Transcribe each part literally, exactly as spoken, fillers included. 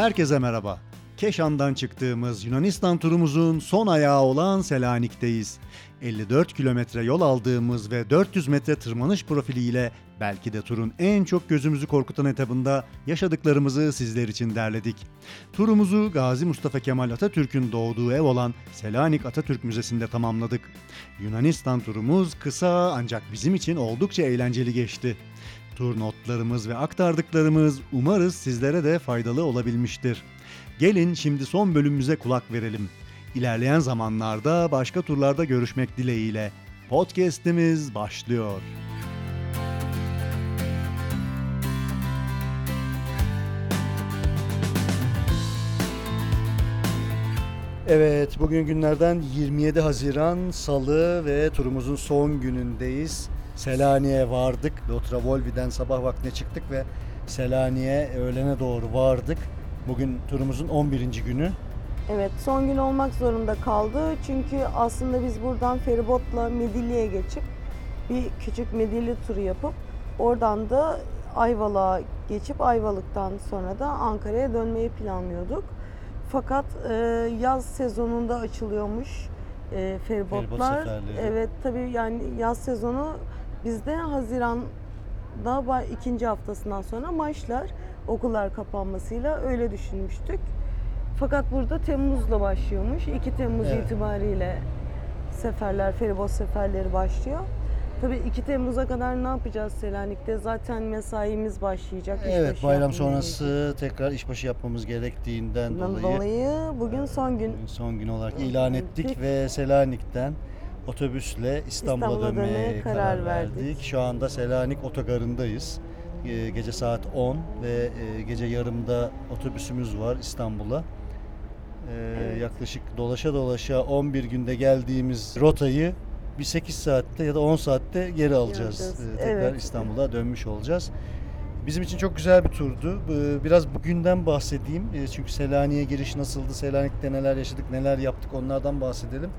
Herkese merhaba. Keşan'dan çıktığımız Yunanistan turumuzun son ayağı olan Selanik'teyiz. elli dört kilometre yol aldığımız ve dört yüz metre tırmanış profiliyle belki de turun en çok gözümüzü korkutan etabında yaşadıklarımızı sizler için derledik. Turumuzu Gazi Mustafa Kemal Atatürk'ün doğduğu ev olan Selanik Atatürk Müzesi'nde tamamladık. Yunanistan turumuz kısa ancak bizim için oldukça eğlenceli geçti. Tur notlarımız ve aktardıklarımız umarız sizlere de faydalı olabilmiştir. Gelin şimdi son bölümümüze kulak verelim. İlerleyen zamanlarda başka turlarda görüşmek dileğiyle. Podcast'imiz başlıyor. Evet, bugün günlerden yirmi yedi Haziran Salı ve turumuzun son günündeyiz. Selaniye'ye vardık. Lotra Volvi'den sabah vaktine çıktık ve Selaniye öğlene doğru vardık. Bugün turumuzun on birinci günü. Evet, son gün olmak zorunda kaldı. Çünkü aslında biz buradan feribotla Midilli'ye geçip bir küçük Midilli turu yapıp oradan da Ayvalık'a geçip Ayvalık'tan sonra da Ankara'ya dönmeyi planlıyorduk. Fakat e, yaz sezonunda açılıyormuş e, feribotlar. Feribot evet, tabii yani yaz sezonu bizde Haziran'da ikinci haftasından sonra başlar. Okullar kapanmasıyla öyle düşünmüştük. Fakat burada Temmuz'la başlıyormuş. iki Temmuz evet. itibariyle seferler, feribot seferleri başlıyor. Tabii iki Temmuz'a kadar ne yapacağız Selanik'te? Zaten mesaimiz başlayacak. Evet, iş bayram sonrası gerekiyor. Tekrar işbaşı yapmamız gerektiğinden dolayı, dolayı bugün son gün bugün son gün olarak ilan ettik Peki. ve Selanik'ten otobüsle İstanbul'a, İstanbul'a dönmeye, dönmeye karar, karar verdik. verdik. Şu anda Selanik otogarındayız. Gece saat on ve gece yarımda otobüsümüz var İstanbul'a. Evet. Yaklaşık dolaşa dolaşa on bir günde geldiğimiz rotayı bir sekiz saatte ya da on saatte geri alacağız. Evet. Tekrar evet. İstanbul'a dönmüş olacağız. Bizim için çok güzel bir turdu. Biraz bugünden bahsedeyim. Çünkü Selanik'e giriş nasıldı, Selanik'te neler yaşadık, neler yaptık onlardan bahsedelim.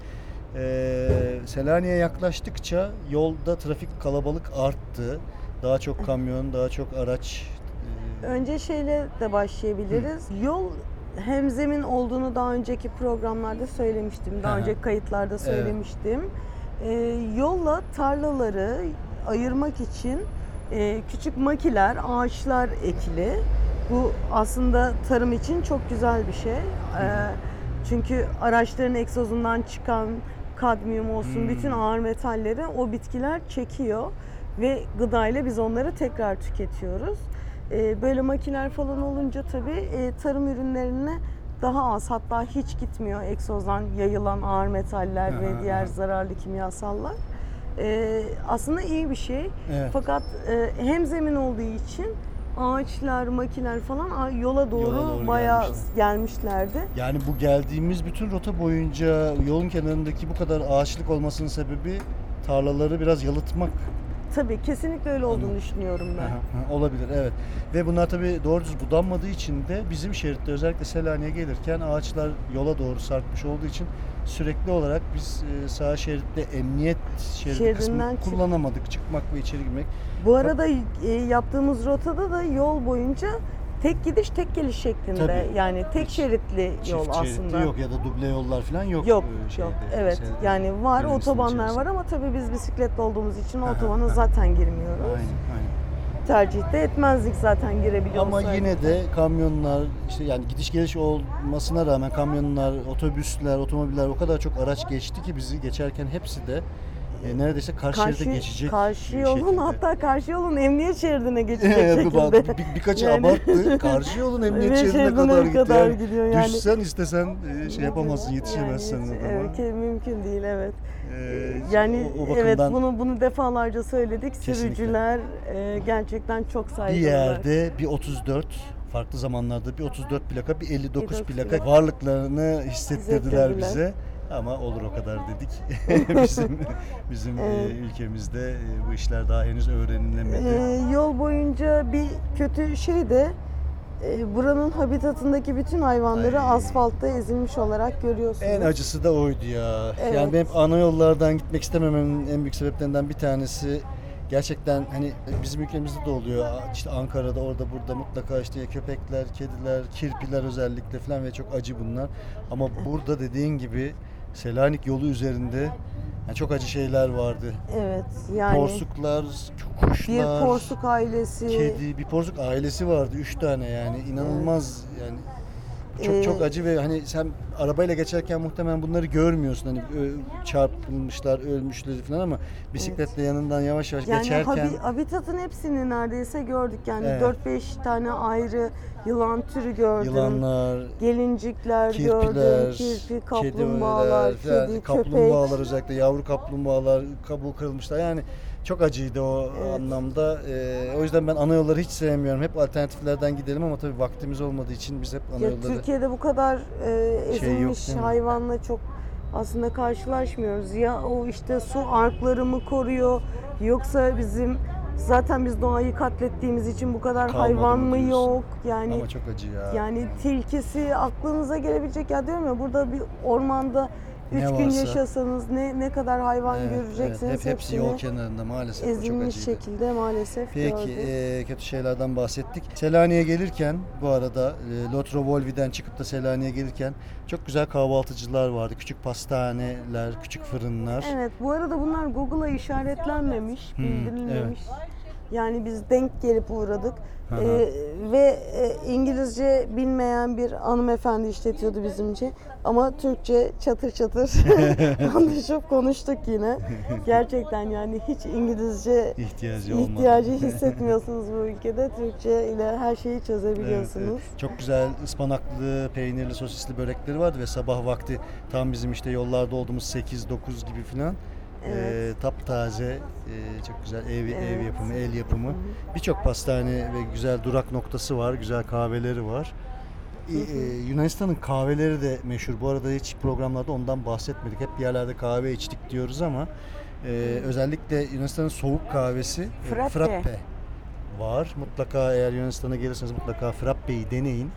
Selanik'e yaklaştıkça yolda trafik kalabalık arttı. Daha çok kamyon, daha çok araç. Önce şeyle de başlayabiliriz. Hı. Yol hemzemin olduğunu daha önceki programlarda söylemiştim. Daha Hı. önceki kayıtlarda söylemiştim. Evet. Ee, yolla tarlaları ayırmak için e, küçük makiler, ağaçlar ekili. Bu aslında tarım için çok güzel bir şey. Ee, çünkü araçların egzozundan çıkan kadmiyum olsun, Hı. bütün ağır metalleri o bitkiler çekiyor. Ve gıdayla biz onları tekrar tüketiyoruz. Ee, böyle makineler falan olunca tabii e, tarım ürünlerine daha az, hatta hiç gitmiyor egzozdan yayılan ağır metaller ha, ve diğer ha. zararlı kimyasallar. Ee, aslında iyi bir şey. Evet. Fakat e, hemzemin olduğu için ağaçlar, makineler falan yola doğru, yola doğru bayağı gelmişler. gelmişlerdi. Yani bu geldiğimiz bütün rota boyunca yolun kenarındaki bu kadar ağaçlık olmasının sebebi tarlaları biraz yalıtmak. Tabii kesinlikle öyle olduğunu düşünüyorum ben. Aha, olabilir evet. Ve bunlar tabii doğru düz budanmadığı için de bizim şeritte özellikle Selanik'e gelirken ağaçlar yola doğru sarkmış olduğu için sürekli olarak biz sağ şeritte emniyet şeridi Şeridinden kısmını çık- kullanamadık. Çıkmak ve içeri girmek. Bu arada yaptığımız rotada da yol boyunca tek gidiş tek geliş şeklinde tabii. yani tek Hiç şeritli yol aslında. Çift şeritli yok ya da duble yollar falan yok. Yok şeyde, yok evet şeyde, yani var otobanlar içerisinde. Var ama tabii biz bisikletli olduğumuz için otobana zaten girmiyoruz. Aynen aynen. Tercih de etmezdik zaten girebiliyoruz. Ama zaten. Yine de kamyonlar işte yani gidiş geliş olmasına rağmen kamyonlar, otobüsler, otomobiller o kadar çok araç geçti ki bizi geçerken hepsi de E, neredeyse karşı, karşı şeride geçecek. Karşı yolun şekilde. Hatta karşı yolun emniyet şeridine geçecek şekilde. bir, bir, birkaçı yani. Abarttı. Karşı yolun emniyet şeridine kadar, kadar gidiyor. gidiyor yani. Düşsen istesen şey yapamazsın, yetişemezsin. Yani, evet, mümkün değil evet. Ee, yani o, o bakımdan, evet bunu bunu defalarca söyledik. Kesinlikle. Sürücüler e, gerçekten çok saygılı. Bir yerde bir otuz dört farklı zamanlarda bir otuz dört plaka bir elli dokuz plaka varlıklarını hissettirdiler bize. Ama olur o kadar dedik. bizim bizim evet. ülkemizde bu işler daha henüz öğrenilemedi. Ee, yol boyunca bir kötü şey de e, buranın habitatındaki bütün hayvanları Ay. asfaltta ezilmiş olarak görüyorsunuz. En acısı da oydu ya. Evet. Yani benim ana yollardan gitmek istemememin en büyük sebeplerinden bir tanesi gerçekten hani bizim ülkemizde de oluyor. İşte Ankara'da, orada burada mutlaka işte köpekler, kediler, kirpiler özellikle falan ve çok acı bunlar. Ama burada dediğin gibi Selanik yolu üzerinde yani çok acı şeyler vardı. Evet yani. Porsuklar, kuşlar. Bir porsuk ailesi. Kedi, bir porsuk ailesi vardı. Üç tane yani inanılmaz evet. yani. Çok ee, çok acı ve hani sen arabayla geçerken muhtemelen bunları görmüyorsun. Hani çarpılmışlar, ölmüşler falan ama bisikletle evet. yanından yavaş yavaş yani geçerken. Yani habitatın hepsini neredeyse gördük. Yani evet. dört beş tane ayrı yılan türü gördüm. Yılanlar, gelincikler kirpiler, gördüm. Kirpi, kaplumbağalar, kedi, yani kedi kaplumbağalar köpek. Özellikle yavru kaplumbağalar, kabuğu kırılmışlar. Yani çok acıydı o evet. anlamda. Ee, o yüzden ben ana yolları hiç sevmiyorum. Hep alternatiflerden gidelim ama tabii vaktimiz olmadığı için biz hep ana yolları... Türkiye'de bu kadar e, ezilmiş şey yok, hayvanla çok aslında karşılaşmıyoruz. Ya o işte su arkları mı koruyor yoksa bizim zaten biz doğayı katlettiğimiz için bu kadar kalmadı hayvan mı diyorsun? Yok? Yani, ama çok acı ya. Yani tilkisi aklınıza gelebilecek ya diyorum ya burada bir ormanda üç gün varsa, yaşasanız ne ne kadar hayvan evet, göreceksiniz. Evet, hep, hepsi yol kenarında maalesef. Ezilmiş şekilde maalesef Peki, gördük. Peki e, kötü şeylerden bahsettik. Selanik'e gelirken bu arada e, Lotra Volvi'den çıkıp da Selanik'e gelirken çok güzel kahvaltıcılar vardı. Küçük pastaneler, küçük fırınlar. Evet bu arada bunlar Google'a işaretlenmemiş, hmm, bildirilmemiş. Evet. Yani biz denk gelip uğradık ee, ve e, İngilizce bilmeyen bir hanımefendi işletiyordu bizimce ama Türkçe çatır çatır anlaşıp konuştuk yine. Gerçekten yani hiç İngilizce ihtiyacı, ihtiyacı hissetmiyorsunuz bu ülkede. Türkçe ile her şeyi çözebiliyorsunuz. Evet, evet. Çok güzel ıspanaklı, peynirli, sosisli börekleri vardı ve sabah vakti tam bizim işte yollarda olduğumuz sekiz dokuz gibi falan. Evet. E, taptaze, e, çok güzel ev, evet. ev yapımı, el yapımı. Birçok pastane ve güzel durak noktası var, güzel kahveleri var. E, e, Yunanistan'ın kahveleri de meşhur. Bu arada hiç programlarda ondan bahsetmedik. Hep bir yerlerde kahve içtik diyoruz ama e, özellikle Yunanistan'ın soğuk kahvesi frappe. E, frappe var. Mutlaka eğer Yunanistan'a gelirseniz mutlaka frappe'yi deneyin.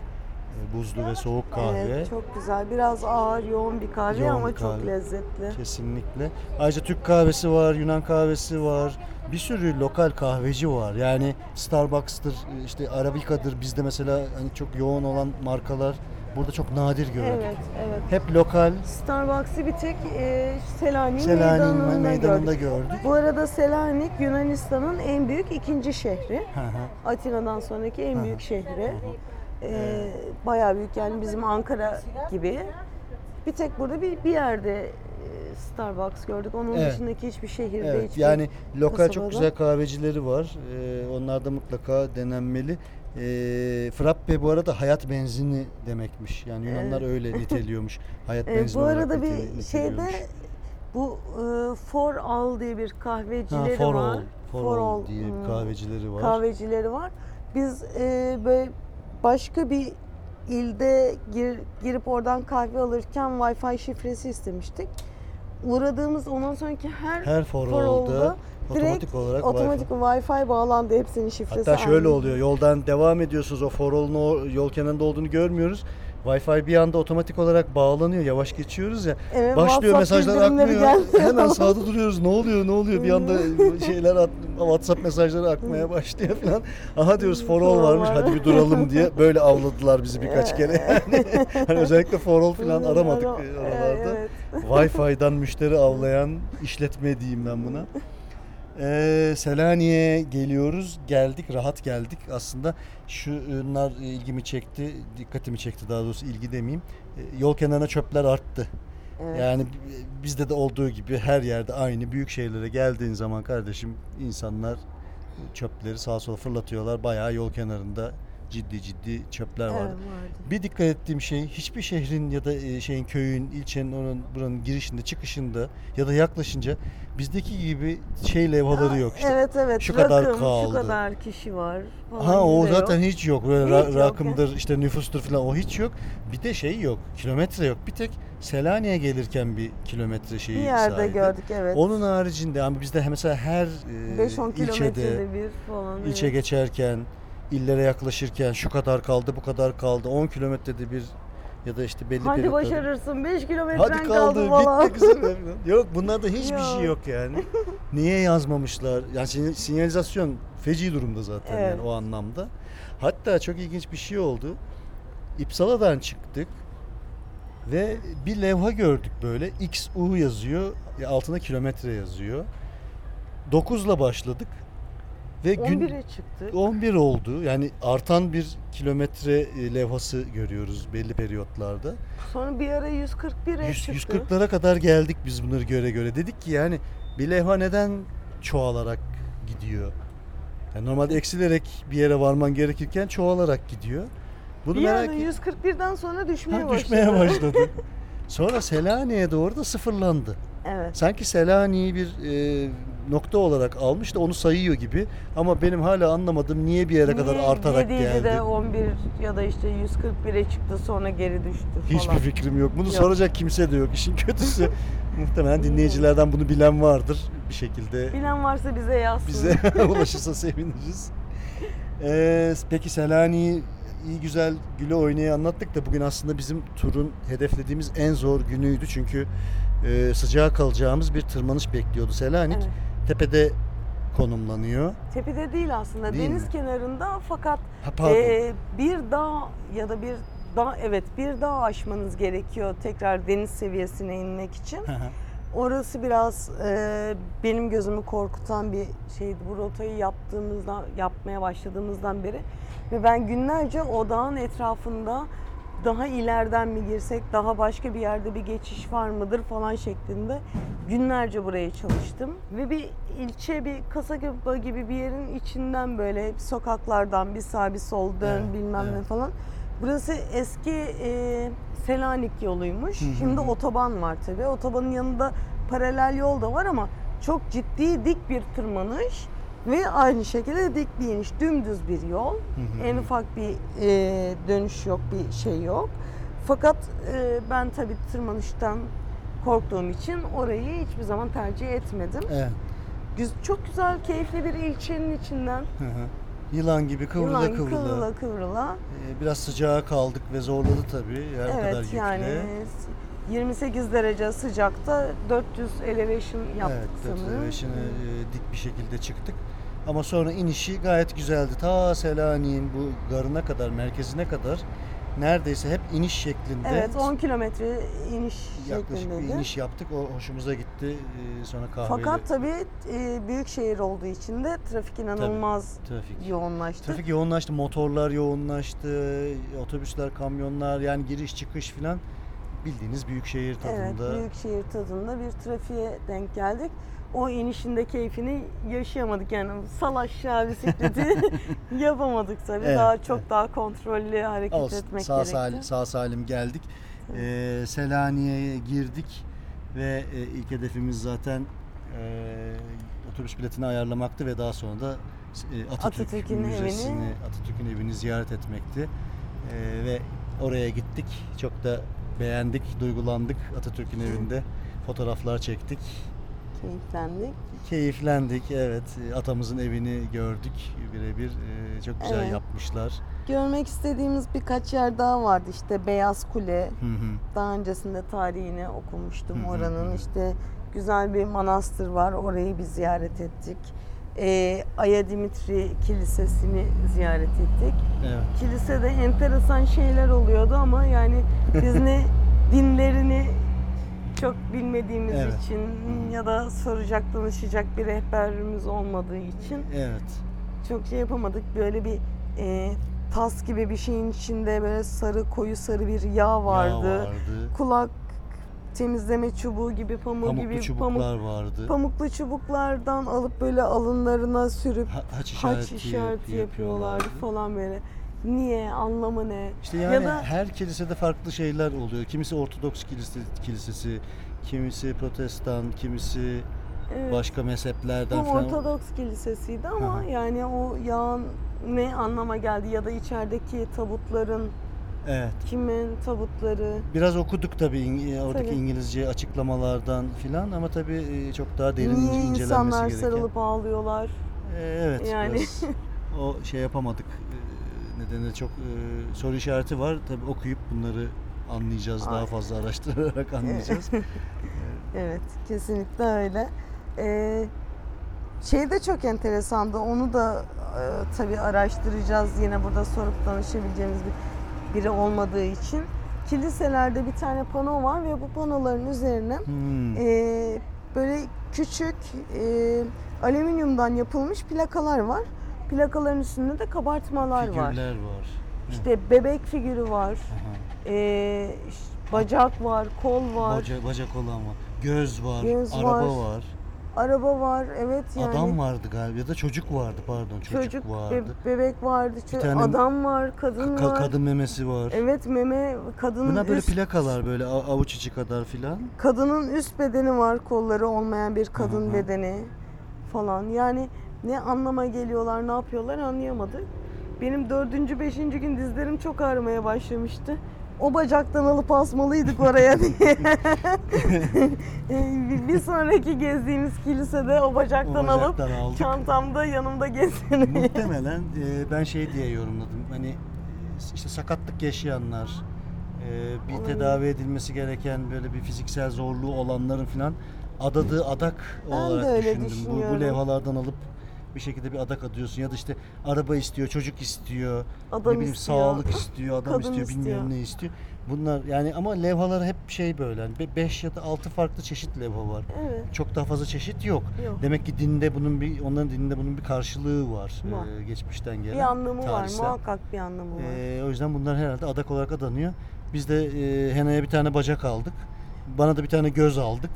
Buzlu ve soğuk kahve. Evet, çok güzel. Biraz ağır, yoğun bir kahve yoğun ama kahve. Çok lezzetli. Kesinlikle. Ayrıca Türk kahvesi var, Yunan kahvesi var. Bir sürü lokal kahveci var. Yani Starbucks'tır, işte Arabika'dır. Bizde mesela hani çok yoğun olan markalar burada çok nadir görülür. Evet, evet. Hep lokal. Starbucks'ı bir tek e, Selanik, Selanik meydanında, meydanında gördük. gördük. Bu arada Selanik Yunanistan'ın en büyük ikinci şehri. Hı-hı. Atina'dan sonraki en Hı-hı. büyük şehri. Hı-hı. Ee, bayağı büyük yani bizim Ankara gibi. Bir tek burada bir bir yerde Starbucks gördük. Onun evet. dışındaki hiçbir şehirde evet. hiçbir yani lokal kasabada. Çok güzel kahvecileri var. Ee, onlar da mutlaka denenmeli. E, frappe bu arada hayat benzini demekmiş. Yani Yunanlar evet. öyle niteliyormuş. Hayat benzini. Bu arada bir şeyde bu e, For All diye bir kahvecileri ha, for var. All. For, for All, all diye hmm, kahvecileri var. Kahvecileri var. Biz e, böyle başka bir ilde gir, girip oradan kahve alırken Wi-Fi şifresi istemiştik. Uğradığımız ondan sonraki her, her for all'da otomatik olarak otomatik Wi-Fi. Wi-Fi bağlandı hepsinin şifresi. Hatta şöyle aynı. Oluyor yoldan devam ediyorsunuz o for all'un yol kenarında olduğunu görmüyoruz. Wi-Fi bir anda otomatik olarak bağlanıyor. Yavaş geçiyoruz ya. Evet, başlıyor mesajlar akmıyor. Hemen sağda duruyoruz. Ne oluyor? Ne oluyor? Bir anda şeyler at, WhatsApp mesajları akmaya başlıyor falan. Aha diyoruz For All varmış. Hadi bir duralım diye. Böyle avladılar bizi birkaç kere. Yani hani özellikle For All falan aramadık oralarda. Evet. Wi-Fi'dan müşteri avlayan işletme diyeyim ben buna. Ee, Selanik'e geliyoruz. Geldik, rahat geldik. Aslında şunlar ilgimi çekti, dikkatimi çekti daha doğrusu ilgi demeyeyim. Ee, yol kenarına çöpler arttı. Evet. Yani bizde de olduğu gibi her yerde aynı büyük şehirlere geldiğin zaman kardeşim insanlar çöpleri sağa sola fırlatıyorlar. Bayağı yol kenarında ciddi ciddi çöpler vardı. Evet, vardı. Bir dikkat ettiğim şey hiçbir şehrin ya da şeyin köyün, ilçenin, onun buranın girişinde, çıkışında ya da yaklaşınca bizdeki gibi şey levhaları yok işte. Evet evet. Şu rakım, kadar kaldı. Şu kadar kişi var. Ha o zaten yok. Hiç yok. Böyle ra- rakımdır, yani. işte nüfustur falan o hiç yok. Bir de şey yok. Kilometre yok. Bir tek Selanik'e gelirken bir kilometre şeyi bir yerde sahilde. Gördük evet. Onun haricinde ama yani bizde mesela her e, ilçede bir falan, ilçe evet. geçerken illere yaklaşırken şu kadar kaldı, bu kadar kaldı, on kilometrede bir ya da işte belli bir hadi başarırsın, beş kilometren kaldı, kaldı falan. Bitti, güzel. Yok bunlarda hiçbir şey yok yani. Niye yazmamışlar? Yani sinyalizasyon feci durumda zaten, evet. Yani o anlamda. Hatta çok ilginç bir şey oldu. İpsala'dan çıktık ve bir levha gördük böyle. X U yazıyor, altına kilometre yazıyor. dokuzla başladık. Ve on bire gün çıktık. on bir oldu. Yani artan bir kilometre levhası görüyoruz belli periyotlarda. Sonra bir ara yüz kırk bire yüz, çıktı. yüz kırklara kadar geldik biz bunları göre göre. Dedik ki yani bir levha neden çoğalarak gidiyor? Yani normalde eksilerek bir yere varman gerekirken çoğalarak gidiyor. Bunu bir merak yani yüz kırk birden sonra düşmeye ha, başladı. Düşmeye başladı. Sonra Selanik'e doğru da sıfırlandı. Evet. Sanki Selanik'i bir e, nokta olarak almış da onu sayıyor gibi. Ama benim hala anlamadığım niye bir yere niye kadar artarak geldi. De on bir ya da işte yüz kırk bire çıktı sonra geri düştü falan. Hiçbir fikrim yok. Bunu yok. Soracak kimse de yok. İşin kötüsü muhtemelen dinleyicilerden bunu bilen vardır bir şekilde. Bilen varsa bize yazsın. Bize ulaşırsa seviniriz. Ee, peki Selanik'i iyi güzel güle oynaya anlattık da bugün aslında bizim turun hedeflediğimiz en zor günüydü. Çünkü e, sıcağa kalacağımız bir tırmanış bekliyordu. Selanik evet. Tepede konumlanıyor. Tepede değil aslında, değil deniz mi? Kenarında fakat e, bir dağ ya da bir dağ evet bir dağ aşmanız gerekiyor tekrar deniz seviyesine inmek için. Orası biraz e, benim gözümü korkutan bir şeydi. Bu rotayı yaptığımızdan yapmaya başladığımızdan beri ve ben günlerce o dağın etrafında daha ileriden mi girsek, daha başka bir yerde bir geçiş var mıdır falan şeklinde günlerce buraya çalıştım. Ve bir ilçe, bir kasaba gibi bir yerin içinden böyle hep sokaklardan bir sağ bir sol dön evet, bilmem evet. ne falan. Burası eski e, Selanik yoluymuş. Hı hı. Şimdi otoban var tabii. Otobanın yanında paralel yol da var ama çok ciddi dik bir tırmanış. Ve aynı şekilde dik bir iniş, dümdüz bir yol. Hı hı. En ufak bir e, dönüş yok, bir şey yok. Fakat e, ben tabii tırmanıştan korktuğum için orayı hiçbir zaman tercih etmedim. Evet. Güz- çok güzel, keyifli bir ilçenin içinden. Hı hı. Yılan gibi kıvrıla Yılan, kıvrıla. kıvrıla, kıvrıla. Ee, biraz sıcağa kaldık ve zorladı tabii. Yer evet, kadar yükle. Yani yirmi sekiz derece sıcakta dört yüz elevation yaptık evet, sanırım. dört yüz elevation'ı e, dik bir şekilde çıktık. Ama sonra inişi gayet güzeldi. Ta Selanik'in bu garına kadar, merkezine kadar neredeyse hep iniş şeklinde. Evet, on kilometre iniş yaklaşık şeklindeydi. Bir iniş yaptık. O hoşumuza gitti. Ee, sonra kahveyle. Fakat tabii e, büyük şehir olduğu için de trafik inanılmaz tabii, trafik. yoğunlaştı. Trafik yoğunlaştı. Motorlar yoğunlaştı. Otobüsler, kamyonlar yani giriş çıkış filan. Bildiğiniz büyükşehir tadında. Evet, büyükşehir tadında bir trafiğe denk geldik. O inişinde keyfini yaşayamadık yani sal aşağı bisikleti yapamadık tabii. Evet, daha çok evet. daha kontrollü hareket Olsun. etmek sağ gerekti. Salim, sağ salim geldik. Ee, Selanik'e girdik ve e, ilk hedefimiz zaten e, otobüs biletini ayarlamaktı ve daha sonra da e, Atatürk Atatürk'ün Müzesi'ni, evini. Atatürk'ün evini ziyaret etmekti. E, ve oraya gittik. Çok da beğendik, duygulandık. Atatürk'ün evinde fotoğraflar çektik. Keyiflendik. Keyiflendik, evet. Atamızın evini gördük birebir. Çok güzel evet. yapmışlar. Görmek istediğimiz birkaç yer daha vardı. İşte Beyaz Kule. Hı hı. Daha öncesinde tarihini okumuştum hı hı. oranın. İşte güzel bir manastır var. Orayı bir ziyaret ettik. E, Ayadimitri Kilisesi'ni ziyaret ettik. Evet. Kilisede enteresan şeyler oluyordu ama yani biz ne dinlerini çok bilmediğimiz evet. için ya da soracak danışacak bir rehberimiz olmadığı için evet. çok şey yapamadık. Böyle bir e, tas gibi bir şeyin içinde böyle sarı koyu sarı bir yağ vardı. Yağ vardı. Kulak temizleme çubuğu gibi pamuk pamuklu gibi çubuklar pamuk, vardı. Pamuklu çubuklardan alıp böyle alınlarına sürüp ha, haç işareti, haç işareti yapıyorlardı, yapıyorlardı falan böyle. Niye? Anlamı ne? İşte yani ya da, her kilisede farklı şeyler oluyor. Kimisi Ortodoks kilisesi, kilisesi kimisi Protestan, kimisi evet. başka mezheplerden falan. Bu Ortodoks kilisesiydi ama Aha. yani o yağın ne anlama geldi ya da içerideki tabutların Evet. kimin tabutları. Biraz okuduk tabii oradaki tabii. İngilizce açıklamalardan filan ama tabii çok daha derin Niye incelenmesi gereken. Niye insanlar sarılıp ağlıyorlar? Ee, evet. Yani. Biraz o şey yapamadık. Nedeni çok e, soru işareti var. Tabii okuyup bunları anlayacağız. Aynen. Daha fazla araştırarak anlayacağız. Evet. Evet kesinlikle öyle. Ee, Şey de çok enteresandı, onu da e, tabii araştıracağız, yine burada sorup danışabileceğimiz bir, biri olmadığı için. Kiliselerde bir tane pano var ve bu panoların üzerine hmm. e, böyle küçük e, alüminyumdan yapılmış plakalar var. Plakaların üstünde de kabartmalar Figürler var. Figürler var. İşte hmm. bebek figürü var, e, bacak var, kol var. Baca, bacak olan var, göz var, göz araba var. var. Araba var, evet yani. Adam vardı galiba ya da çocuk vardı pardon çocuk, çocuk vardı. Be- bebek vardı, ço- adam var, kadın ka- var. Kadın memesi var. Evet meme, kadının Buna böyle üst... plakalar böyle avuç içi kadar filan. Kadının üst bedeni var, kolları olmayan bir kadın Aha. bedeni falan. Yani ne anlama geliyorlar, ne yapıyorlar anlayamadık. Benim dördüncü, beşinci gün dizlerim çok ağrımaya başlamıştı. O bacaktan alıp asmalıydık oraya diye. Bir sonraki gezdiğimiz kilisede o bacaktan, o bacaktan alıp aldık. Çantamda yanımda gezdim. Muhtemelen e, ben şey diye yorumladım. Hani işte sakatlık yaşayanlar, e, bir Olabilir. tedavi edilmesi gereken böyle bir fiziksel zorluğu olanların falan adadığı adak ben olarak düşündüm. Bu, bu levhalardan alıp bir şekilde bir adak adıyorsun ya da işte araba istiyor, çocuk istiyor, adam ne bileyim, istiyor. sağlık istiyor, adam Kadın istiyor, istiyor. bilmem ne istiyor. Bunlar yani ama levhalar hep şey böyle hani beş ya da altı farklı çeşit levha var. Evet. Çok daha fazla çeşit yok. yok. Demek ki dinde bunun bir onların dininde bunun bir karşılığı var. Ee, geçmişten gelen. Bir anlamı tarihsel. var, muhakkak bir anlamı var. Ee, o yüzden bunlar herhalde adak olarak adanıyor. Biz de e, Hena'ya bir tane bacak aldık. Bana da bir tane göz aldık.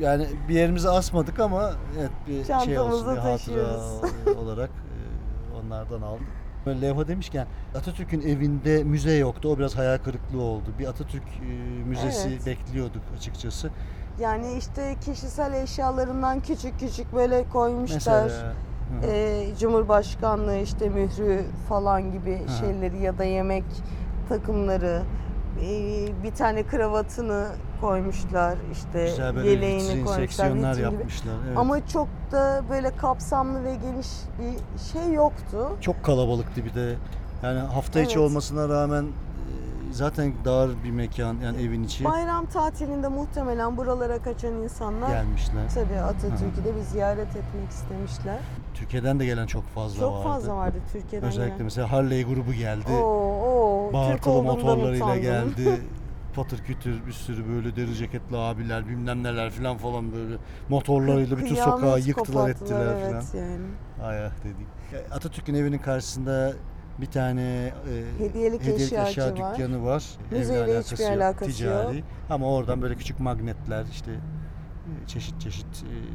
Yani bir yerimize asmadık ama evet bir Çantamızı şey olsun diye hatıra olarak onlardan aldık. Böyle levha demişken Atatürk'ün evinde müze yoktu. O biraz hayal kırıklığı oldu. Bir Atatürk müzesi evet. bekliyorduk açıkçası. Yani işte kişisel eşyalarından küçük küçük böyle koymuşlar. Mesela, e, Cumhurbaşkanlığı işte mührü falan gibi hı. şeyleri ya da yemek takımları. Bir tane kravatını koymuşlar, işte yeleğini vitrin, koymuşlar, vitrin yapmışlar. Evet. Ama çok da böyle kapsamlı ve geniş bir şey yoktu. Çok kalabalıktı bir de. Yani hafta evet. içi olmasına rağmen zaten dar bir mekan, yani evin içi. Bayram tatilinde muhtemelen buralara kaçan insanlar gelmişler. Tabii Atatürk'ü de bir ziyaret etmek istemişler. Türkiye'den de gelen çok fazla çok vardı. Çok fazla vardı Türkiye'den. Özellikle gelen. Mesela Harley grubu geldi. Oo, oo. Bağırtılı motorlarıyla geldi. Patır kütür bir sürü böyle deri ceketli abiler, bilmem neler filan falan böyle motorlarıyla Kıyamet bütün sokağı yıktılar, ettiler evet filan. Yani. Ayah dedik. Atatürk'ün evinin karşısında bir tane e, hediyelik, hediyelik eşya, eşya dükkanı var. Müzeyle hiçbir alakası yok. Ama oradan böyle küçük magnetler işte çeşit çeşit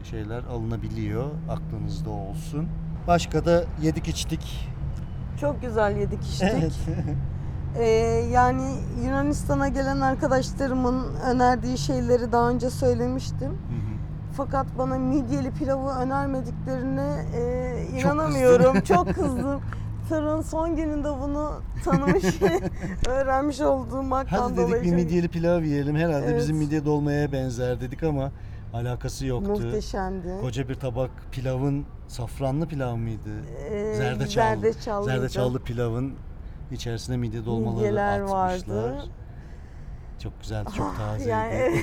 şeyler alınabiliyor. Aklınızda olsun. Başka da yedik içtik. Çok güzel yedik içtik. Evet. ee, yani Yunanistan'a gelen arkadaşlarımın önerdiği şeyleri daha önce söylemiştim. Hı hı. Fakat bana midyeli pilavı önermediklerine e, inanamıyorum. Çok kızdım. Çok kızdım. Tarın son gününde bunu tanımış, öğrenmiş olduğum haktan dolayı. Hadi dedik dolayı bir midyeli pilav yiyelim. Herhalde evet. bizim midye dolmaya benzer dedik ama alakası yoktu. Muhteşemdi. Koca bir tabak pilavın, safranlı pilav mıydı? Ee, Zerdeçallı. Zerdeçallı. Zerdeçallı pilavın içerisine midye dolmaları midyeler atmışlar. Vardı. Çok güzeldi, çok tazeydi. Yani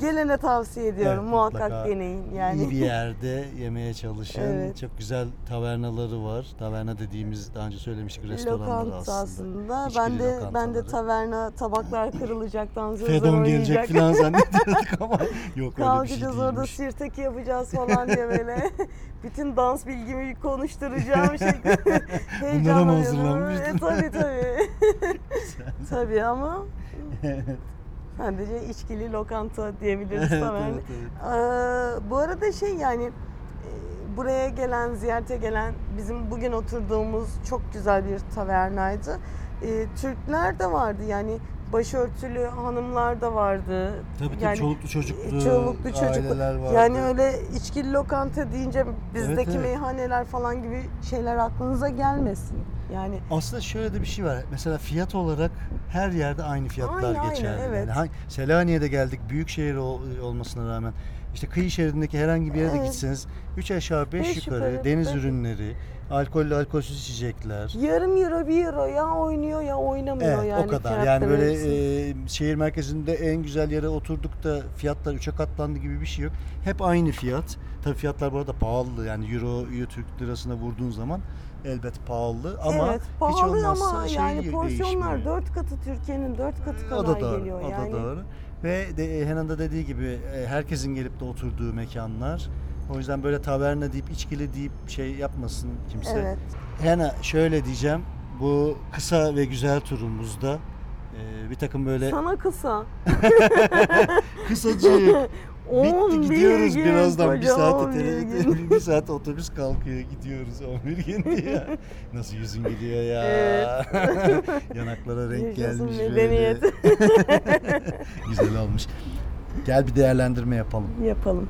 gelene tavsiye ediyorum, evet, muhakkak deneyin. Yani. İyi bir yerde yemeye çalışın. Evet. Çok güzel tavernaları var. Taverna dediğimiz daha önce söylemiştik restoranlar aslında. aslında. Ben de ben de taverna tabaklar kırılacaktan zor Fedon gelecek falan zannediyorduk ama yok öyle bir şey değilmiş. Orada sirteki yapacağız falan diye böyle bütün dans bilgimi konuşturacağım şekilde heyecanlanıyorum. E, tabii tabii. tabii ama evet. Sadece içkili lokanta diyebiliriz falan. Evet, evet. Ee, bu arada şey yani e, buraya gelen, ziyarete gelen bizim bugün oturduğumuz çok güzel bir tavernaydı. E, Türkler de vardı yani başörtülü hanımlar da vardı. Tabii tabii yani, çoluklu çocuklu, çoluklu çocuklu aileler vardı. Yani öyle içkili lokanta deyince bizdeki evet, evet. meyhaneler falan gibi şeyler aklınıza gelmesin. Yani aslında şöyle de bir şey var. Mesela fiyat olarak her yerde aynı fiyatlar geçerli. Evet. Yani Selaniye'de geldik. Büyük şehir olmasına rağmen işte kıyı şeridindeki herhangi bir yere de gitseniz üç aşağı beş yukarı deniz ürünleri, alkollü alkolsüz içecekler. Yarım euro bir euro ya oynuyor ya oynamıyor evet, yani. O kadar yani böyle e, şehir merkezinde en güzel yere oturduk da fiyatlar üçe katlandı gibi bir şey yok. Hep aynı fiyat. Tabii fiyatlar bu arada pahalı yani euroyu Türk lirasına vurduğun zaman elbet pahalı ama evet, pahalı hiç olmazsa ama şey yani porsiyonlar dört katı Türkiye'nin dört katı kadar o da doğru, geliyor o da yani. Doğru. Ve de, Hena'da dediği gibi herkesin gelip de oturduğu mekanlar. O yüzden böyle taverna deyip içkili deyip şey yapmasın kimse. Evet. Hena şöyle diyeceğim, bu kısa ve güzel turumuzda e, bir takım böyle... Sana kısa. Kısacık. Bitti gidiyoruz gün, birazdan koca, bir saate tele- bir saat otobüs kalkıyor gidiyoruz on bir gün diye. Nasıl yüzün gidiyor ya. Evet. Yanaklara renk gelmiş böyle. Güzel olmuş. Gel bir değerlendirme yapalım. Yapalım.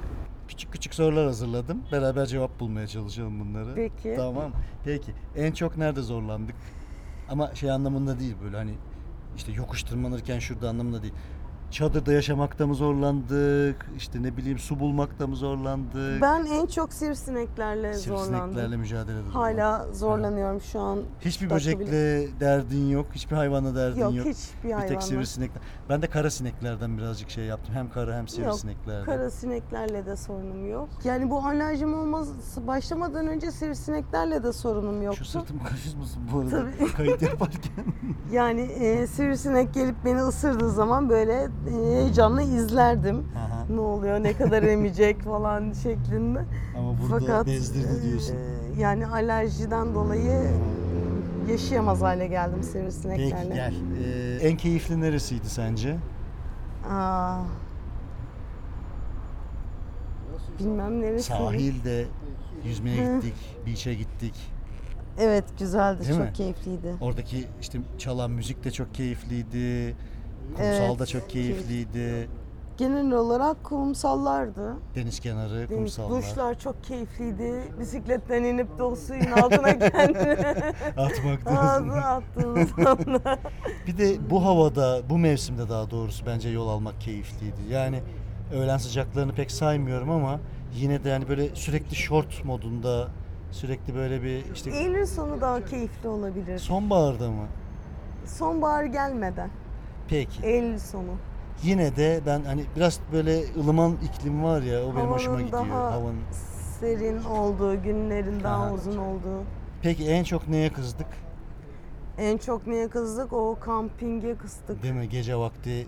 Küçük küçük sorular hazırladım. Beraber cevap bulmaya çalışalım bunları. Peki. Tamam. Peki. En çok nerede zorlandık? Ama şey anlamında değil böyle hani işte yokuş tırmanırken şurada anlamında değil. Çadırda yaşamakta mı zorlandık? İşte ne bileyim su bulmakta mı zorlandık? Ben en çok sivrisineklerle, sivrisineklerle zorlandım. Sivrisineklerle mücadele ediyorum. Hala zorlanıyorum evet. Şu an. Hiçbir böcekle derdin yok, hiçbir hayvanla derdin yok. Yok hiçbir hayvanla. Bir tek sivrisinekler. Ben de kara sineklerden birazcık şey yaptım. Hem kara hem sivrisineklerden. Yok kara sineklerle de sorunum yok. Yani bu alerjim olmaz başlamadan önce sivrisineklerle de sorunum yoktu. Şu sırtımı kaşısın bu arada tabii. Kayıt yaparken. Yani e, sivrisinek gelip beni ısırdığı zaman böyle heyecanla izlerdim. Aha. Ne oluyor, ne kadar emecek falan şeklinde. Ama burada fakat, bezdirdi diyorsun. E, yani alerjiden dolayı yaşayamaz hale geldim sivrisineklerle. Peki gel. Ee, en keyifli neresiydi sence? Aa, bilmem neresi. Sahilde yüzmeye gittik, beach'e gittik. Evet güzeldi, değil çok mi? Keyifliydi. Oradaki işte çalan müzik de çok keyifliydi. Kumsal evet, da çok keyifliydi. Genel olarak kumsallardı. Deniz kenarı, kumsallar. Duşlar çok keyifliydi. Bisikletten inip de o suyun altına kendini atmak attığımız anda. Bir de bu havada, bu mevsimde daha doğrusu bence yol almak keyifliydi. Yani öğlen sıcaklarını pek saymıyorum ama yine de yani böyle sürekli short modunda, sürekli böyle bir işte... Eylül sonu daha keyifli olabilir. Sonbaharda mı? Sonbahar gelmeden. Peki. Eylül sonu. Yine de ben hani biraz böyle ılıman iklim var ya o benim havanın hoşuma gidiyor. Daha havanın serin olduğu, günlerin daha aha, uzun olduğu. Peki en çok neye kızdık? En çok neye kızdık? O kampinge kızdık. Değil mi? Gece vakti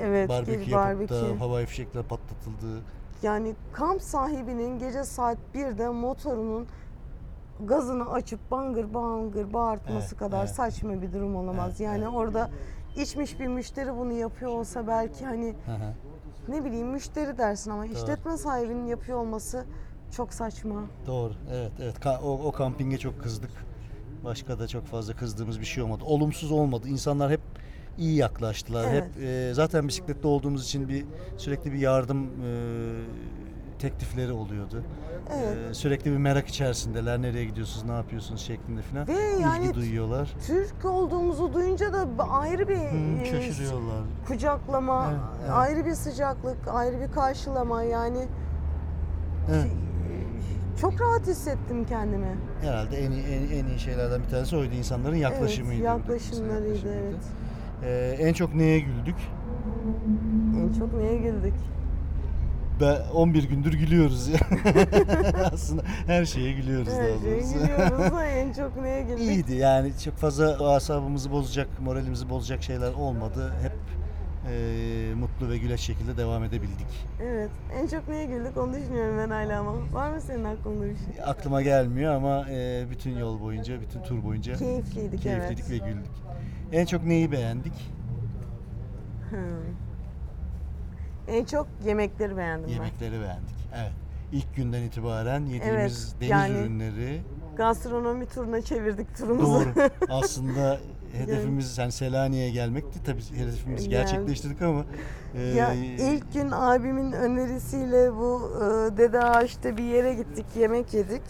evet, barbekü yapıp da havai fişekler patlatıldı. Yani kamp sahibinin gece saat birde motorunun gazını açıp bangır bangır bağırtması evet, kadar evet. Saçma bir durum olamaz. Evet, yani evet. Orada İçmiş bir müşteri bunu yapıyor olsa belki hani aha. Ne bileyim müşteri dersin ama doğru. İşletme sahibinin yapıyor olması çok saçma. Doğru evet evet o, o kampinge çok kızdık. Başka da çok fazla kızdığımız bir şey olmadı. Olumsuz olmadı. İnsanlar hep iyi yaklaştılar. Evet. Hep e, zaten bisikletli olduğumuz için bir sürekli bir yardım e, teklifleri oluyordu. Evet. Ee, sürekli bir merak içerisindeler. Nereye gidiyorsunuz, ne yapıyorsunuz şeklinde filan. Ve ilgi yani duyuyorlar. Türk olduğumuzu duyunca da ayrı bir hmm, şaşırıyorlar. Kucaklama, evet, evet. Ayrı bir sıcaklık, ayrı bir karşılama yani. Evet. Çok rahat hissettim kendimi. Herhalde en iyi, en, en iyi şeylerden bir tanesi oydu. İnsanların yaklaşımıydı. Evet, yaklaşımlarıydı. Yaklaşımlarıydı. Evet. Ee, en çok neye güldük? En çok neye güldük? Ben on bir gündür gülüyoruz ya. Aslında her şeye gülüyoruz her daha doğrusu. Her şeye gülüyoruz da en çok neye güldük? İyiydi yani çok fazla asabımızı bozacak, moralimizi bozacak şeyler olmadı. Hep e, mutlu ve güleç şekilde devam edebildik. Evet. En çok neye güldük onu düşünüyorum ben hala ama. Var mı senin aklında bir şey? Aklıma gelmiyor ama e, bütün yol boyunca, bütün tur boyunca keyifliydik, keyifliydik evet. Ve güldük. En çok neyi beğendik? Hmm. En çok yemekleri beğendim Yemekleri ben. beğendik. Evet. İlk günden itibaren yediğimiz evet, deniz yani ürünleri. Gastronomi turuna çevirdik turumuzu. Doğru. Aslında hedefimiz yani Selanik'e gelmekti. Tabii hedefimizi gerçekleştirdik ama. E, ya ilk gün abimin önerisiyle bu e, Dede Ağaç'ta bir yere gittik, yemek yedik.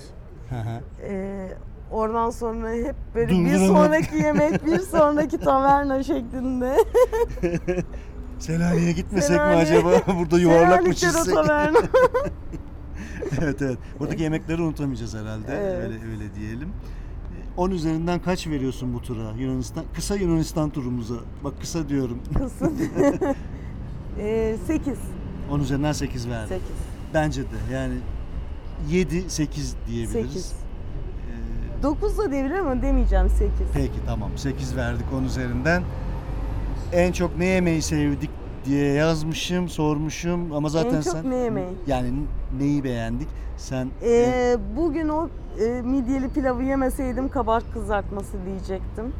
e, Oradan sonra hep böyle bir sonraki yemek, bir sonraki taverna şeklinde. Selaniye'ye gitmesek Selaniye. mi acaba? Burada yuvarlak mı çizsek? Evet evet. Buradaki yemekleri unutamayacağız herhalde. Evet. Öyle öyle diyelim. on üzerinden kaç veriyorsun bu tura Yunanistan? Kısa Yunanistan turumuza. Bak kısa diyorum. Kısa. sekiz. on üzerinden sekiz verdim. sekiz. Bence de yani yedi sekiz diyebiliriz. sekiz. Ee, dokuz da diyebilirim ama demeyeceğim sekiz. Peki tamam. sekiz verdik on üzerinden. En çok ne yemeği sevdik diye yazmışım, sormuşum ama zaten en çok sen ne yemeği? Yani neyi beğendik? Sen ee, e... bugün o e, midyeli pilavı yemeseydim kabak kızartması diyecektim.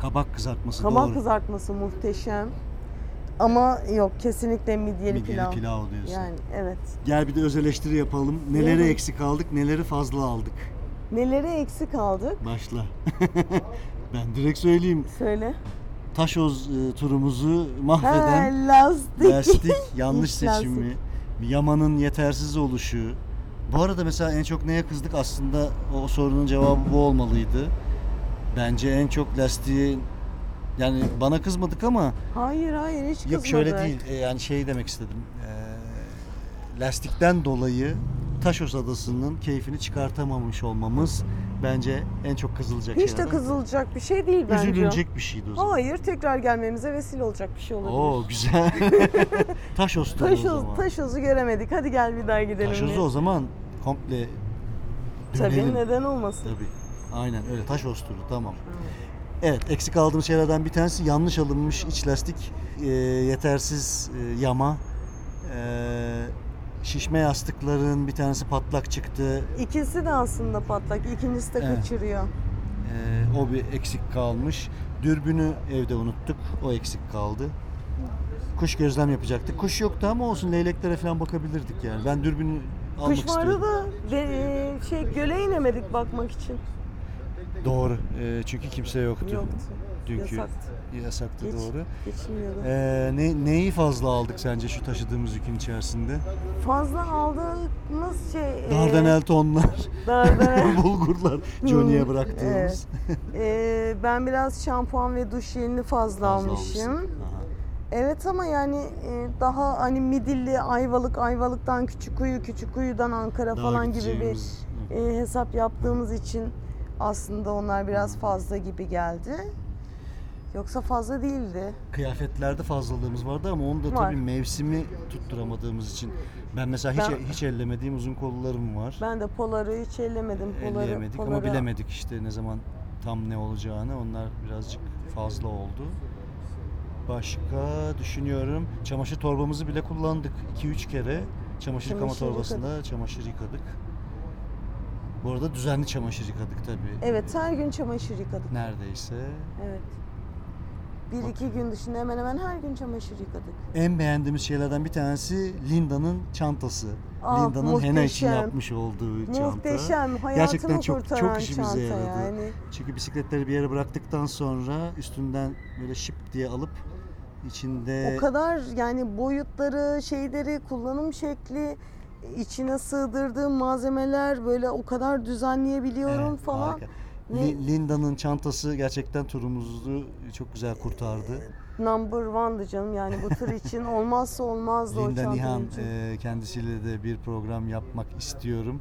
Kabak kızartması kabak doğru. Kabak kızartması muhteşem. Ama yok kesinlikle midyeli, midyeli pilav. Midyeli pilav diyorsun. Yani evet. Gel bir de öz eleştiri yapalım. Neleri evet. eksik aldık, neleri fazla aldık? Neleri eksik aldık? Başla. Ben direkt söyleyeyim. Söyle. Taşoz e, turumuzu mahveden ha, lastik. lastik yanlış seçimi, yamanın yetersiz oluşu. Bu arada mesela en çok neye kızdık? Aslında o sorunun cevabı bu olmalıydı. Bence en çok lastiği, yani bana kızmadık ama hayır hayır hiç kızmadık. Yok şöyle değil, e, yani şey demek istedim. E, lastikten dolayı Taşoz Adası'nın keyfini çıkartamamış olmamız bence en çok kızılacak şey. Hiç de kızılacak bir şey değil bence. Üzülünecek bir şeydi o zaman. Hayır, tekrar gelmemize vesile olacak bir şey olabilir. Oo güzel. Taşoz Taşoz, o zaman. Taşoz'u göremedik. Hadi gel bir daha gidelim. Taşoz'u diye. O zaman komple dönelim. Tabii neden olmasın. Tabii. Aynen öyle. Taşoz turu tamam. Evet. evet eksik aldığım şeylerden bir tanesi yanlış alınmış iç lastik, e, yetersiz e, yama. E, Şişme yastıkların bir tanesi patlak çıktı. İkisi de aslında patlak. İkincisi de evet. kaçırıyor. Ee, o bir eksik kalmış. Dürbünü evde unuttuk. O eksik kaldı. Kuş gözlem yapacaktık. Kuş yoktu ama olsun, leyleklere falan bakabilirdik yani. Ben dürbünü almak kuş istiyorum. Kuş vardı da de, şey, göle inemedik bakmak için. Doğru. Ee, çünkü kimse yoktu. Yoktu. Dünkü yasaktı. Yasaktı Geç, doğru. Ee, ne, neyi fazla aldık sence şu taşıdığımız yükün içerisinde? Fazla aldığımız şey... Dardanel tonlar, Dardanel. bulgurlar, Johnny'ye bıraktığımız. Evet. ee, ben biraz şampuan ve duş jelini fazla, fazla almışım. Evet ama yani daha hani Midilli, Ayvalık, Ayvalık'tan Küçükkuyu, Küçükkuyu'dan Ankara daha falan gibi bir e, hesap yaptığımız için aslında onlar biraz fazla gibi geldi. Yoksa fazla değildi. Kıyafetlerde fazlalığımız vardı ama onu da tabii mevsimi tutturamadığımız için. Ben mesela hiç ben, hiç ellemediğim uzun kollarım var. Ben de poları hiç ellemedim. Poları, Elleyemedik poları. Ama bilemedik işte ne zaman tam ne olacağını. Onlar birazcık fazla oldu. Başka düşünüyorum. Çamaşır torbamızı bile kullandık. iki üç kere çamaşır yıkama torbasında yıkadık. çamaşır yıkadık. Bu arada düzenli çamaşır yıkadık tabii. Evet, her gün çamaşır yıkadık. Neredeyse. Evet. Bir iki gün dışında hemen hemen her gün çamaşır yıkadık. En beğendiğimiz şeylerden bir tanesi Linda'nın çantası. Aa, Linda'nın muhteşem. Hena için yapmış olduğu çanta. Muhteşem, hayatımı kurtaran çanta. Gerçekten çok, çok işimize yaradı. Yani. Çünkü bisikletleri bir yere bıraktıktan sonra üstünden böyle şıp diye alıp içinde... O kadar yani boyutları, şeyleri, kullanım şekli, içine sığdırdığım malzemeler böyle o kadar düzenleyebiliyorum evet, falan. Harika. Ne? Linda'nın çantası gerçekten turumuzu çok güzel kurtardı. Number one'dı canım yani bu tur için olmazsa olmazdı o çantanın. Linda Nihant e, kendisiyle de bir program yapmak istiyorum.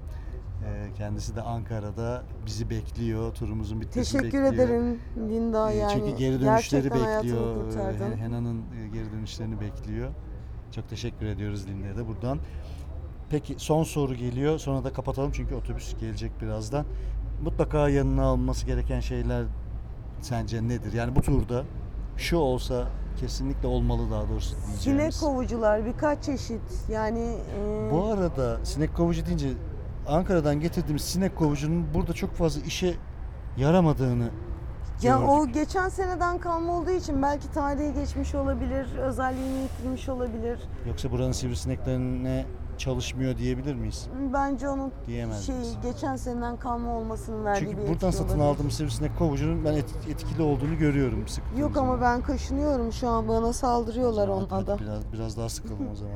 E, kendisi de Ankara'da bizi bekliyor. Turumuzun bitmesini bekliyor. Teşekkür ederim Linda yani. E, çünkü geri dönüşleri bekliyor. Hena'nın geri dönüşlerini bekliyor. Çok teşekkür ediyoruz Linda'ya da buradan. Peki son soru geliyor. Sonra da kapatalım çünkü otobüs gelecek birazdan. Mutlaka yanına alınması gereken şeyler sence nedir? Yani bu turda şu olsa kesinlikle olmalı daha doğrusu diyeceğimiz. Sinek kovucular birkaç çeşit yani. E... Bu arada sinek kovucu deyince Ankara'dan getirdiğimiz sinek kovucunun burada çok fazla işe yaramadığını ya gördük. O geçen seneden kalma olduğu için belki tarihi geçmiş olabilir, özelliğini yitirmiş olabilir. Yoksa buranın sivrisineklerine çalışmıyor diyebilir miyiz? Bence onun şeyi, geçen seneden kalma olmasının verdiği bir etki. Çünkü buradan satın olabilir. Aldığım sivrisinek kovucunun ben etkili olduğunu görüyorum. Yok ama zaman. Ben kaşınıyorum şu an. Bana saldırıyorlar onunla da. Biraz, biraz daha sıkıldım o zaman.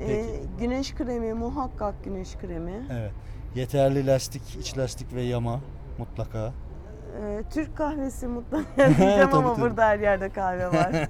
E, güneş kremi, muhakkak güneş kremi. Evet. Yeterli lastik, iç lastik ve yama mutlaka. E, Türk kahvesi mutlaka diyeceğim ama tabii. Burada her yerde kahve var.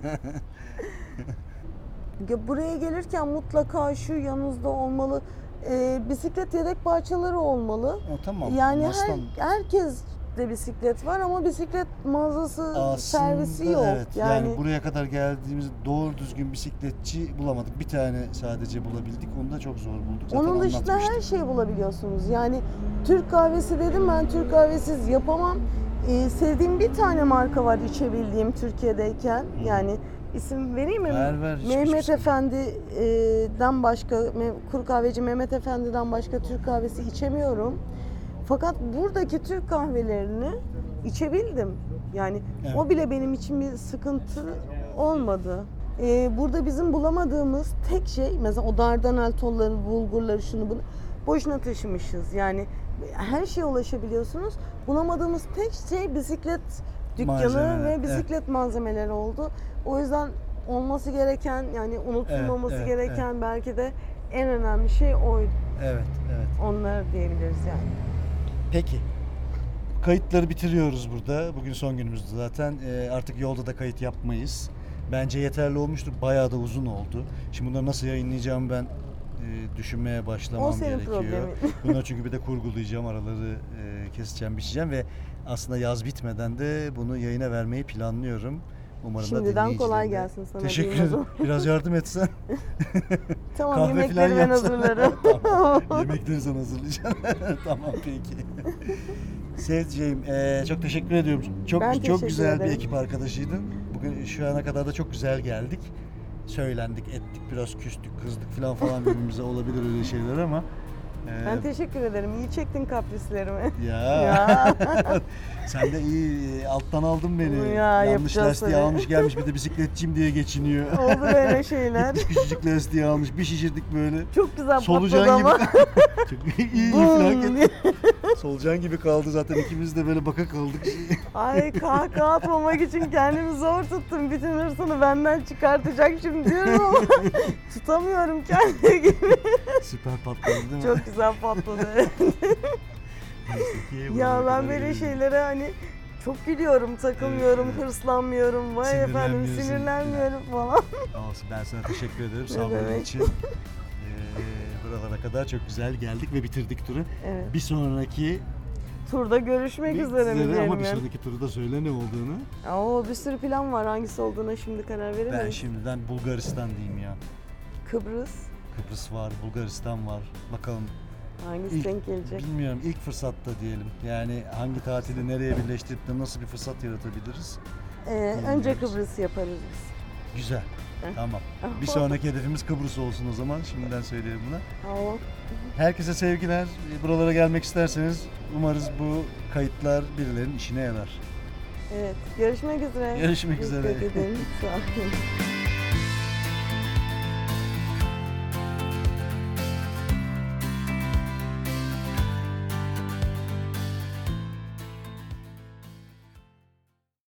buraya gelirken mutlaka şu yanınızda olmalı. E, bisiklet yedek parçaları olmalı. O, tamam. Yani her, herkes de bisiklet var ama bisiklet mağazası aslında, servisi yok. Evet, yani, yani buraya kadar geldiğimiz doğru düzgün bisikletçi bulamadık. Bir tane sadece bulabildik. Onu da çok zor bulduk. Zaten onun dışında her şeyi bulabiliyorsunuz. Yani Türk kahvesi dedim, ben Türk kahvesiz yapamam. Ee, sevdiğim bir tane marka var içebildiğim Türkiye'deyken. Hı. Yani isim vereyim mi? Ver, ver, Mehmet Efendi'den başka, kuru kahveci Mehmet Efendi'den başka Türk kahvesi içemiyorum. Fakat buradaki Türk kahvelerini içebildim. Yani evet, o bile benim için bir sıkıntı olmadı. Ee, burada bizim bulamadığımız tek şey, mesela o Dardanel tolları, bulgurları, şunu bunu boşuna taşımışız. Yani her şeye ulaşabiliyorsunuz. Bulamadığımız tek şey bisiklet dükkanı malzemeler ve bisiklet evet, malzemeleri oldu. O yüzden olması gereken, yani unutulmaması evet, evet, gereken evet, belki de en önemli şey oydu. Evet, evet. Onlar diyebiliriz yani. Peki. Kayıtları bitiriyoruz burada. Bugün son günümüzdü zaten. E, artık yolda da kayıt yapmayız. Bence yeterli olmuştur. Bayağı da uzun oldu. Şimdi bunları nasıl yayınlayacağımı ben e, düşünmeye başlamam gerekiyor. Bunları çünkü bir de kurgulayacağım. Araları e, keseceğim, biçeceğim ve aslında yaz bitmeden de bunu yayına vermeyi planlıyorum. Umarım şimdiden kolay gelsin sana. Teşekkür ederim. Biraz yardım etsen. Tamam, kahve yemekleri ben hazırlarım. Tamam, yemekleri sana hazırlayacağım. Tamam, peki. Sevdiceğim, e, çok teşekkür ediyorum. Çok ben çok güzel ederim, bir ekip arkadaşıydın. Bugün şu ana kadar da çok güzel geldik. Söylendik, ettik, biraz küstük, kızdık falan falan birbirimize, olabilir öyle şeyler ama. Ee, ben teşekkür ederim. İyi çektin kaprislerimi. Ya. ya. Sen de iyi alttan aldın beni. Ya, yanlış lastiği almış gelmiş, bir de bisikletçiyim diye geçiniyor. Oldu böyle şeyler. Gitmiş küçücük lastiği almış. Bir şişirdik böyle. Çok güzel patladı ama. Çok iyi, iyi felaket. Solucan gibi kaldı zaten. İkimiz de böyle baka kaldık. Ay, kahkaha atmamak için kendimi zor tuttum. Bütün hırsını benden çıkartacak şimdi diyorum ama tutamıyorum kendimi gibi. Süper patladı değil mi? Çok güzel patladı. Ya ben böyle şeylere hani çok gülüyorum, takılmıyorum, evet, hırslanmıyorum. Vay efendim, sinirlenmiyorum falan. Olsun, ben sana teşekkür ederim sabrın için. Buralara kadar çok güzel geldik ve bitirdik turu. Evet. Bir sonraki turda görüşmek üzere mi diyelim? Ama bir sonraki turu da söyle ne olduğunu. Oo, bir sürü plan var, hangisi olduğuna şimdi karar veremeyiz. Ben şimdiden Bulgaristan diyeyim ya. Kıbrıs. Kıbrıs var, Bulgaristan var. Bakalım. Hangisi denk gelecek? Bilmiyorum, ilk fırsatta diyelim. Yani hangi tatili nereye birleştirip de nasıl bir fırsat yaratabiliriz? Ee, önce Kıbrıs yaparız biz. Güzel. Tamam. Bir sonraki hedefimiz Kıbrıs olsun o zaman. Şimdiden söyleyelim buna. Herkese sevgiler. Buralara gelmek isterseniz umarız bu kayıtlar birilerinin işine yarar. Evet. Görüşmek üzere. Görüşmek üzere. Sağ olun.